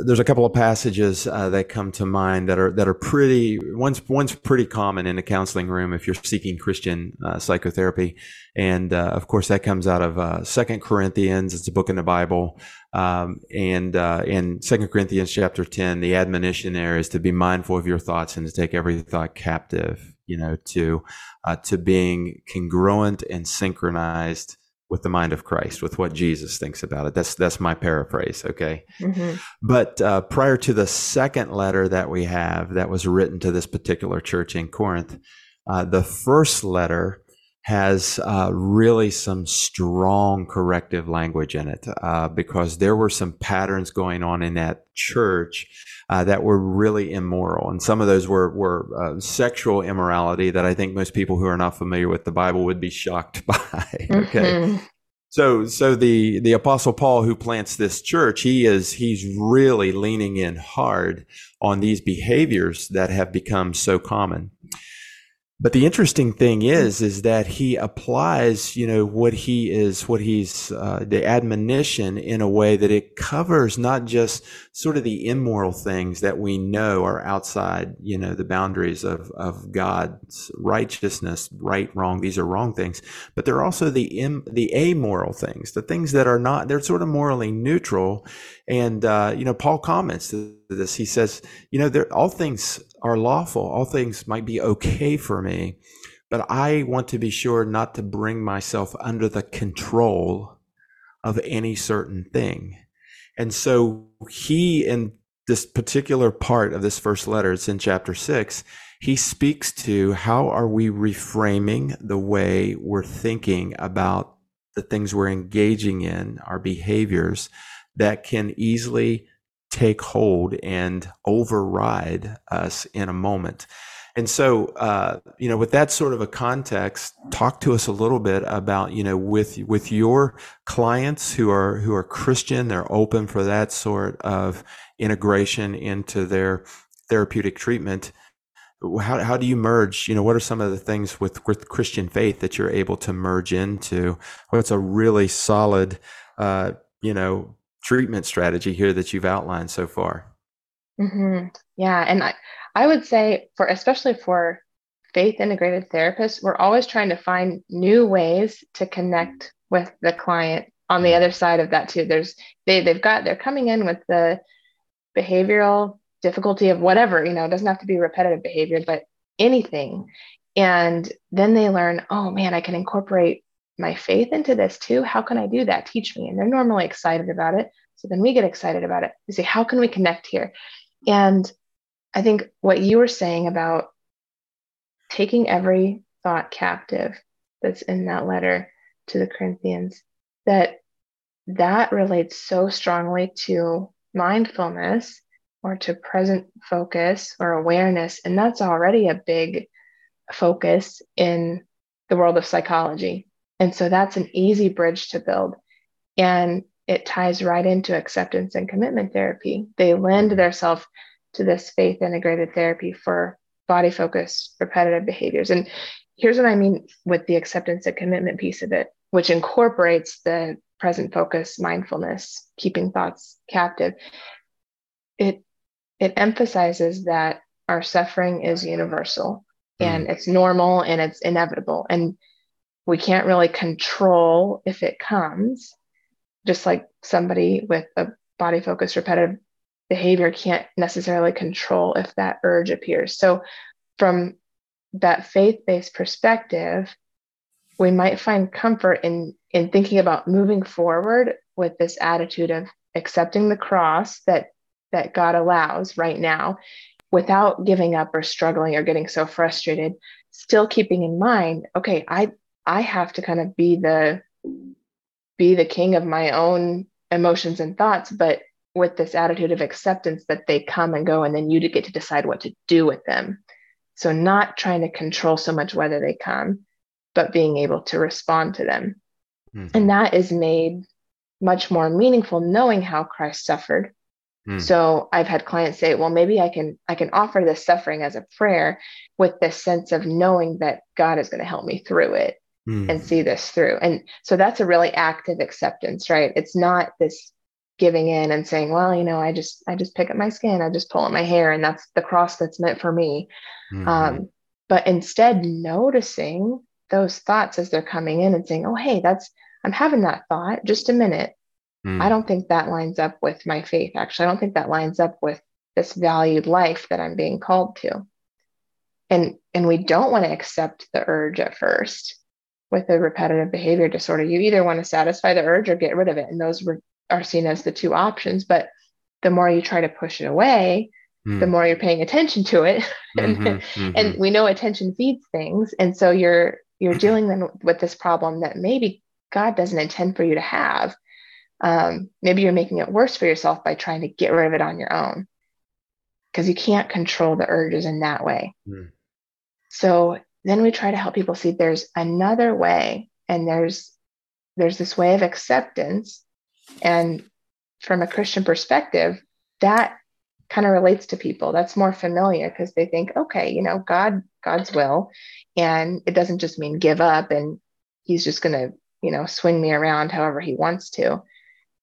there's a couple of passages that come to mind that are pretty. One's pretty common in a counseling room if you're seeking Christian psychotherapy, and of course that comes out of 2 Corinthians. It's a book in the Bible, and in 2 Corinthians chapter 10, the admonition there is to be mindful of your thoughts and to take every thought captive, to being congruent and synchronized with the mind of Christ, with what Jesus thinks about it. That's my paraphrase. Okay. But prior to the second letter that we have that was written to this particular church in Corinth, the first letter has really some strong corrective language in it, because there were some patterns going on in that church that were really immoral. And some of those were sexual immorality that I think most people who are not familiar with the Bible would be shocked by. Okay. So the Apostle Paul, who plants this church, he's really leaning in hard on these behaviors that have become so common. But the interesting thing is that he applies, the admonition in a way that it covers not just sort of the immoral things that we know are outside, the boundaries of God's righteousness, right, wrong. These are wrong things, but they're also the amoral things, the things that are not, they're sort of morally neutral. And, Paul comments to this. He says, all things are lawful. All things might be okay for me, but I want to be sure not to bring myself under the control of any certain thing. And so he, in this particular part of this first letter, it's in chapter 6, he speaks to how are we reframing the way we're thinking about the things we're engaging in, our behaviors, that can easily take hold and override us in a moment. And so, with that sort of a context, talk to us a little bit about, with your clients who are Christian, they're open for that sort of integration into their therapeutic treatment. How do you merge? What are some of the things with Christian faith that you're able to merge into? Well, it's a really solid, treatment strategy here that you've outlined so far. Yeah. And I would say especially for faith integrated therapists, we're always trying to find new ways to connect with the client on the other side of that too. They're coming in with the behavioral difficulty of whatever, it doesn't have to be repetitive behavior, but anything. And then they learn, oh man, I can incorporate my faith into this too. How can I do that? Teach me. And they're normally excited about it. So then we get excited about it. We say, how can we connect here? And I think what you were saying about taking every thought captive that's in that letter to the Corinthians, that relates so strongly to mindfulness or to present focus or awareness. And that's already a big focus in the world of psychology. And so that's an easy bridge to build. And it ties right into acceptance and commitment therapy. They lend themselves to this faith integrated therapy for body-focused repetitive behaviors. And Here's what I mean with the acceptance and commitment piece of it, which incorporates the present focus, mindfulness, keeping thoughts captive. It emphasizes that our suffering is universal and it's normal and it's inevitable. And we can't really control if it comes, just like somebody with a body-focused repetitive behavior can't necessarily control if that urge appears. So from that faith-based perspective, we might find comfort in thinking about moving forward with this attitude of accepting the cross that God allows right now without giving up or struggling or getting so frustrated, still keeping in mind, okay, I have to kind of be the king of my own emotions and thoughts, but with this attitude of acceptance that they come and go, and then you get to decide what to do with them. So not trying to control so much whether they come, but being able to respond to them. Mm-hmm. And that is made much more meaningful knowing how Christ suffered. Mm. So I've had clients say, well, maybe I can offer this suffering as a prayer with this sense of knowing that God is going to help me through it and see this through. And so that's a really active acceptance, right? It's not this giving in and saying, well, you know, I just pick up my skin, I just pull at my hair, and that's the cross that's meant for me. Mm-hmm. But instead noticing those thoughts as they're coming in and saying, oh, hey, I'm having that thought, just a minute. I don't think that lines up with my faith. Actually, I don't think that lines up with this valued life that I'm being called to. And we don't want to accept the urge at first. With a repetitive behavior disorder, you either want to satisfy the urge or get rid of it. And those are seen as the two options. But the more you try to push it away, the more you're paying attention to it. And we know attention feeds things. And so you're dealing then with this problem that maybe God doesn't intend for you to have. Maybe you're making it worse for yourself by trying to get rid of it on your own, because you can't control the urges in that way. Mm. So then we try to help people see there's another way, and there's this way of acceptance. And from a Christian perspective, that kind of relates to people. That's more familiar, because they think, okay, you know, God's will, and it doesn't just mean give up and he's just going to, you know, swing me around however he wants to.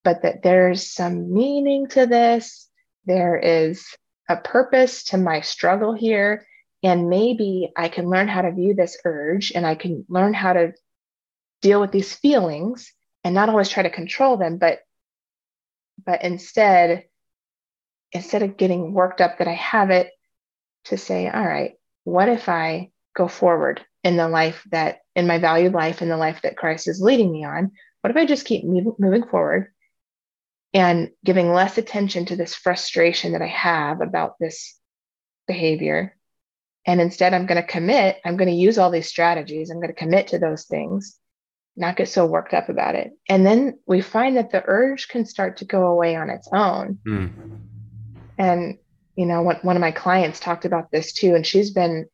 But that there's some meaning to this. There is a purpose to my struggle here. And maybe I can learn how to view this urge, and I can learn how to deal with these feelings and not always try to control them, but instead of getting worked up that I have it, to say, all right, what if I go forward in the life that, in my valued life, in the life that Christ is leading me on? What if I just keep moving forward and giving less attention to this frustration that I have about this behavior? And instead, I'm going to use all these strategies. I'm going to commit to those things, not get so worked up about it. And then we find that the urge can start to go away on its own. Mm. And, you know, one of my clients talked about this too, and she's been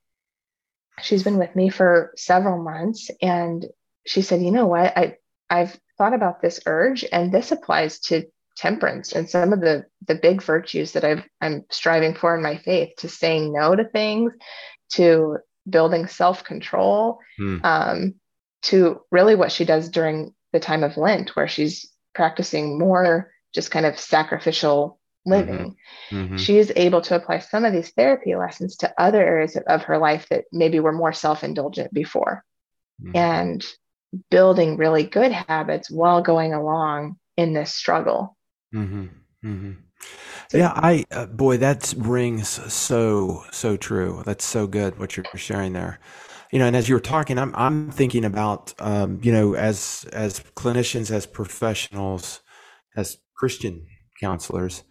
with me for several months. And she said, you know what, I've thought about this urge, and this applies to temperance and some of the big virtues that I'm striving for in my faith, to saying no to things, to building self-control, to really what she does during the time of Lent, where she's practicing more just kind of sacrificial living. Mm-hmm. She is able to apply some of these therapy lessons to other areas of her life that maybe were more self-indulgent before, and building really good habits while going along in this struggle. Mm-hmm. Mm-hmm. Yeah, boy, that rings so true. That's so good what you're sharing there. You know, and as you were talking, I'm thinking about, you know, as clinicians, as professionals, as Christian counselors,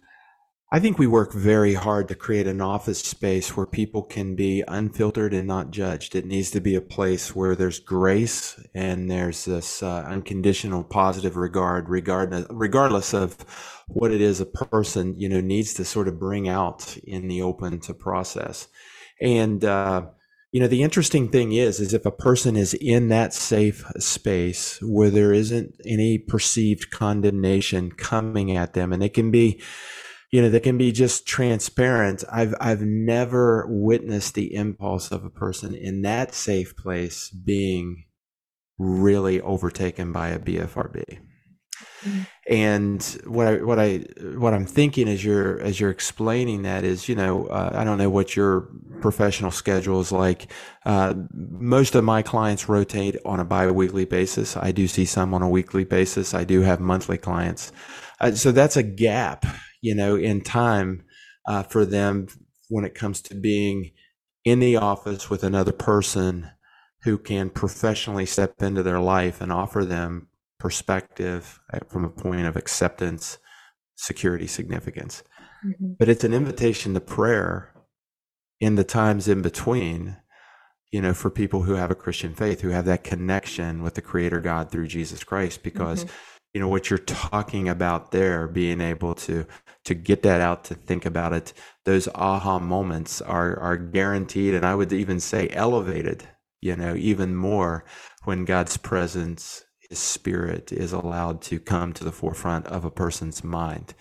I think we work very hard to create an office space where people can be unfiltered and not judged. It needs to be a place where there's grace and there's this unconditional positive regard, regardless of what it is a person, you know, needs to sort of bring out in the open to process. And, you know, the interesting thing is if a person is in that safe space where there isn't any perceived condemnation coming at them, and it can be, you know, that can be just transparent. I've never witnessed the impulse of a person in that safe place being really overtaken by a BFRB. Mm-hmm. And what I'm thinking as you're explaining that is, you know, I don't know what your professional schedule is like. Most of my clients rotate on a biweekly basis. I do see some on a weekly basis. I do have monthly clients. So that's a gap, you know, in time for them when it comes to being in the office with another person who can professionally step into their life and offer them perspective from a point of acceptance, security, significance. Mm-hmm. But it's an invitation to prayer in the times in between, you know, for people who have a Christian faith, who have that connection with the Creator God through Jesus Christ, because mm-hmm. you know, what you're talking about there, being able to get that out, to think about it, those aha moments are guaranteed, and I would even say elevated, you know, even more when God's presence, His Spirit, is allowed to come to the forefront of a person's mind.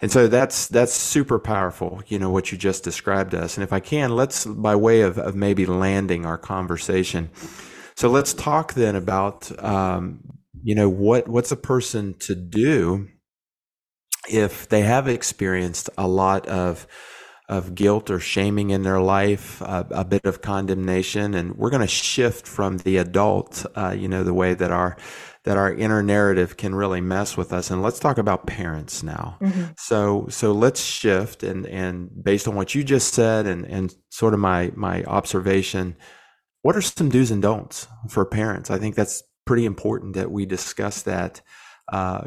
And so that's super powerful, you know, what you just described to us. And if I can, let's, by way of maybe landing our conversation, so let's talk then about you know, what's a person to do if they have experienced a lot of guilt or shaming in their life, a bit of condemnation. And we're going to shift from the adult, you know, the way that our inner narrative can really mess with us. And let's talk about parents now. Mm-hmm. So let's shift, and based on what you just said and sort of my observation, what are some do's and don'ts for parents? I think that's pretty important that we discuss that,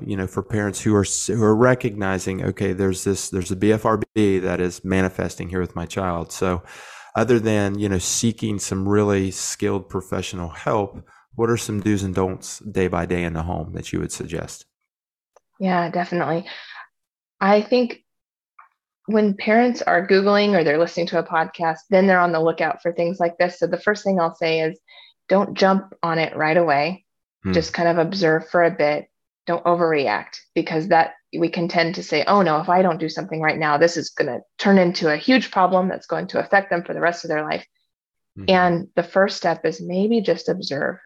you know, for parents who are recognizing, okay, there's a BFRB that is manifesting here with my child. So other than, you know, seeking some really skilled professional help, what are some do's and don'ts day by day in the home that you would suggest? Yeah, definitely. I think when parents are Googling or they're listening to a podcast, then they're on the lookout for things like this. So the first thing I'll say is, don't jump on it right away. Just kind of observe for a bit. Don't overreact, because that we can tend to say, oh no, if I don't do something right now, this is going to turn into a huge problem that's going to affect them for the rest of their life. Mm-hmm. And the first step is maybe just observe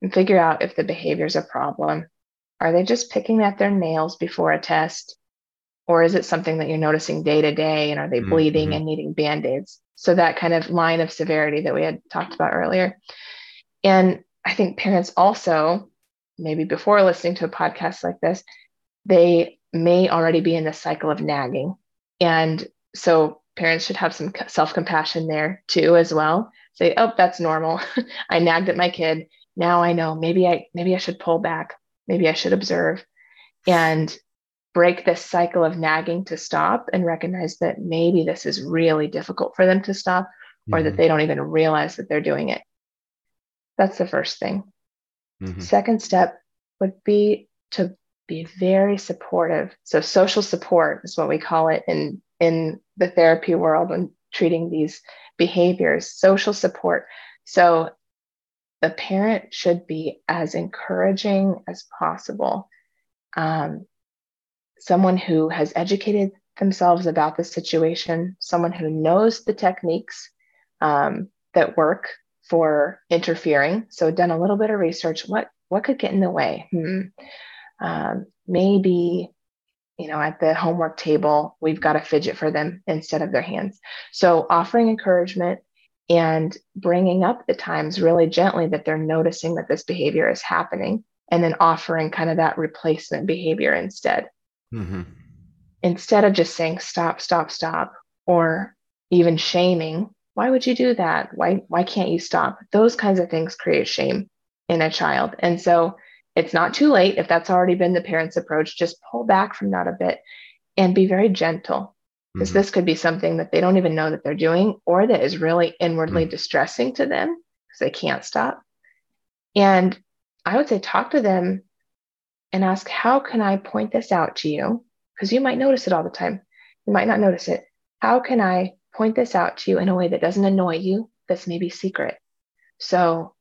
and figure out if the behavior is a problem. Are they just picking at their nails before a test? Or is it something that you're noticing day to day? And are they bleeding mm-hmm. and needing Band-Aids? So that kind of line of severity that we had talked about earlier. And I think parents also, maybe before listening to a podcast like this, they may already be in the cycle of nagging. And so parents should have some self-compassion there too, as well. Say, oh, that's normal. I nagged at my kid. Now I know, maybe I should pull back. Maybe I should observe and break this cycle of nagging to stop and recognize that maybe this is really difficult for them to stop, or mm-hmm. that they don't even realize that they're doing it. That's the first thing. Mm-hmm. Second step would be to be very supportive. So social support is what we call it in the therapy world when treating these behaviors, social support. So the parent should be as encouraging as possible. Someone who has educated themselves about the situation, someone who knows the techniques that work for interfering. So done a little bit of research. What could get in the way? Maybe, you know, at the homework table, we've got a fidget for them instead of their hands. So offering encouragement and bringing up the times really gently that they're noticing that this behavior is happening, and then offering kind of that replacement behavior instead. Mm-hmm. Instead of just saying, stop, or even shaming. Why would you do that? Why can't you stop? Those kinds of things create shame in a child. And so it's not too late. If that's already been the parent's approach, just pull back from that a bit and be very gentle, because mm-hmm. this could be something that they don't even know that they're doing, or that is really inwardly mm-hmm. distressing to them because they can't stop. And I would say, talk to them and ask, how can I point this out to you? Because you might notice it all the time. You might not notice it. How can I point this out to you in a way that doesn't annoy you, that's maybe secret? So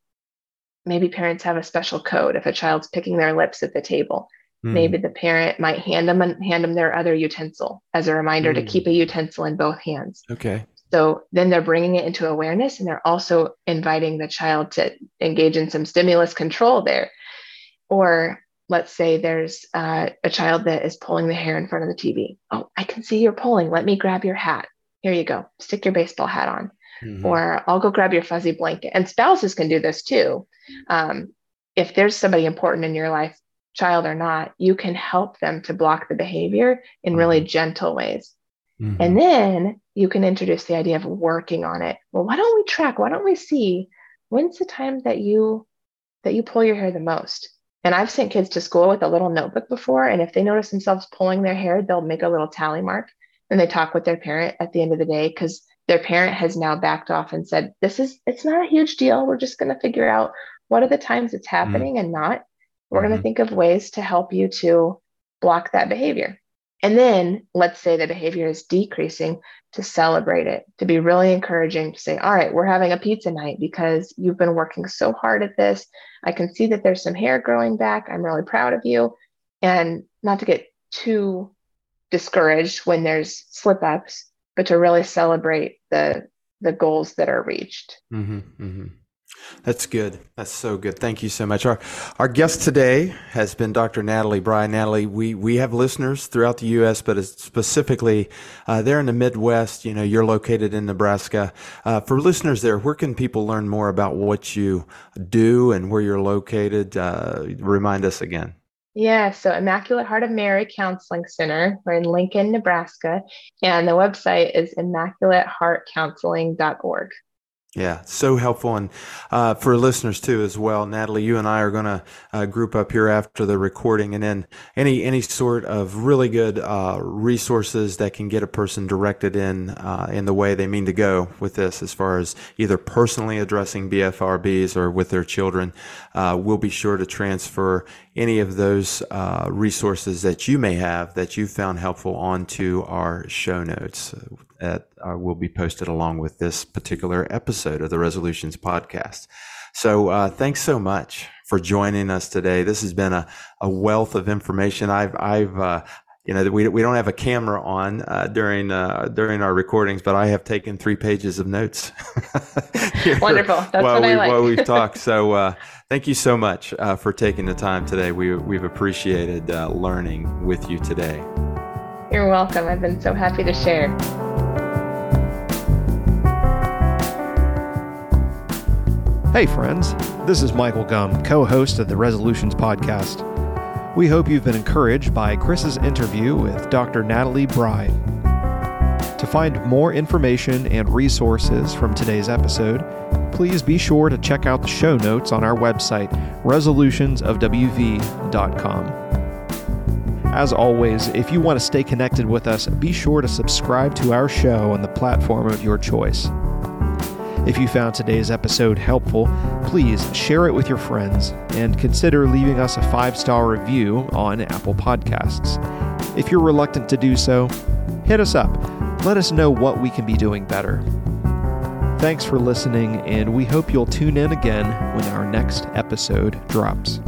maybe parents have a special code if a child's picking their lips at the table. Maybe the parent might hand them their other utensil as a reminder to keep a utensil in both hands. Okay. So then they're bringing it into awareness, and they're also inviting the child to engage in some stimulus control there. Or let's say there's a child that is pulling the hair in front of the TV. Oh, I can see you're pulling. Let me grab your hat. Here you go. Stick your baseball hat on. Mm-hmm. Or I'll go grab your fuzzy blanket. And spouses can do this too. If there's somebody important in your life, child or not, you can help them to block the behavior in really gentle ways. Mm-hmm. And then you can introduce the idea of working on it. Well, why don't we track? Why don't we see when's the time that you pull your hair the most? And I've sent kids to school with a little notebook before. And if they notice themselves pulling their hair, they'll make a little tally mark, and they talk with their parent at the end of the day, because their parent has now backed off and said, it's not a huge deal. We're just going to figure out what are the times it's happening and not. We're going to think of ways to help you to block that behavior. And then let's say the behavior is decreasing, to celebrate it, to be really encouraging, to say, all right, we're having a pizza night because you've been working so hard at this. I can see that there's some hair growing back. I'm really proud of you. And not to get too discouraged when there's slip ups, but to really celebrate the goals that are reached. Mm-hmm, mm-hmm. That's good. That's so good. Thank you so much. Our guest today has been Dr. Natalie Brei. Natalie, we have listeners throughout the U.S., but specifically there in the Midwest. You know, you're located in Nebraska. For listeners there, where can people learn more about what you do and where you're located? Remind us again. Yeah, so Immaculate Heart of Mary Counseling Center. We're in Lincoln, Nebraska, and the website is immaculateheartcounseling.org. Yeah, so helpful. And for listeners too, as well, Natalie, you and I are going to group up here after the recording, and then any sort of really good resources that can get a person directed in the way they mean to go with this, as far as either personally addressing BFRBs or with their children. We'll be sure to transfer any of those resources that you may have that you found helpful onto our show notes that will be posted along with this particular episode of the Resolutions Podcast. So thanks so much for joining us today. This has been a wealth of information. We don't have a camera on during our recordings, but I have taken 3 pages of notes. Wonderful. That's what I like. While we've talked. So thank you so much for taking the time today. We've appreciated learning with you today. You're welcome. I've been so happy to share. Hey friends, this is Michael Gum, co-host of the Resolutions Podcast. We hope you've been encouraged by Chris's interview with Dr. Natalie Brei. To find more information and resources from today's episode, please be sure to check out the show notes on our website, resolutionsofwv.com. As always, if you want to stay connected with us, be sure to subscribe to our show on the platform of your choice. If you found today's episode helpful, please share it with your friends and consider leaving us a 5-star review on Apple Podcasts. If you're reluctant to do so, hit us up. Let us know what we can be doing better. Thanks for listening, and we hope you'll tune in again when our next episode drops.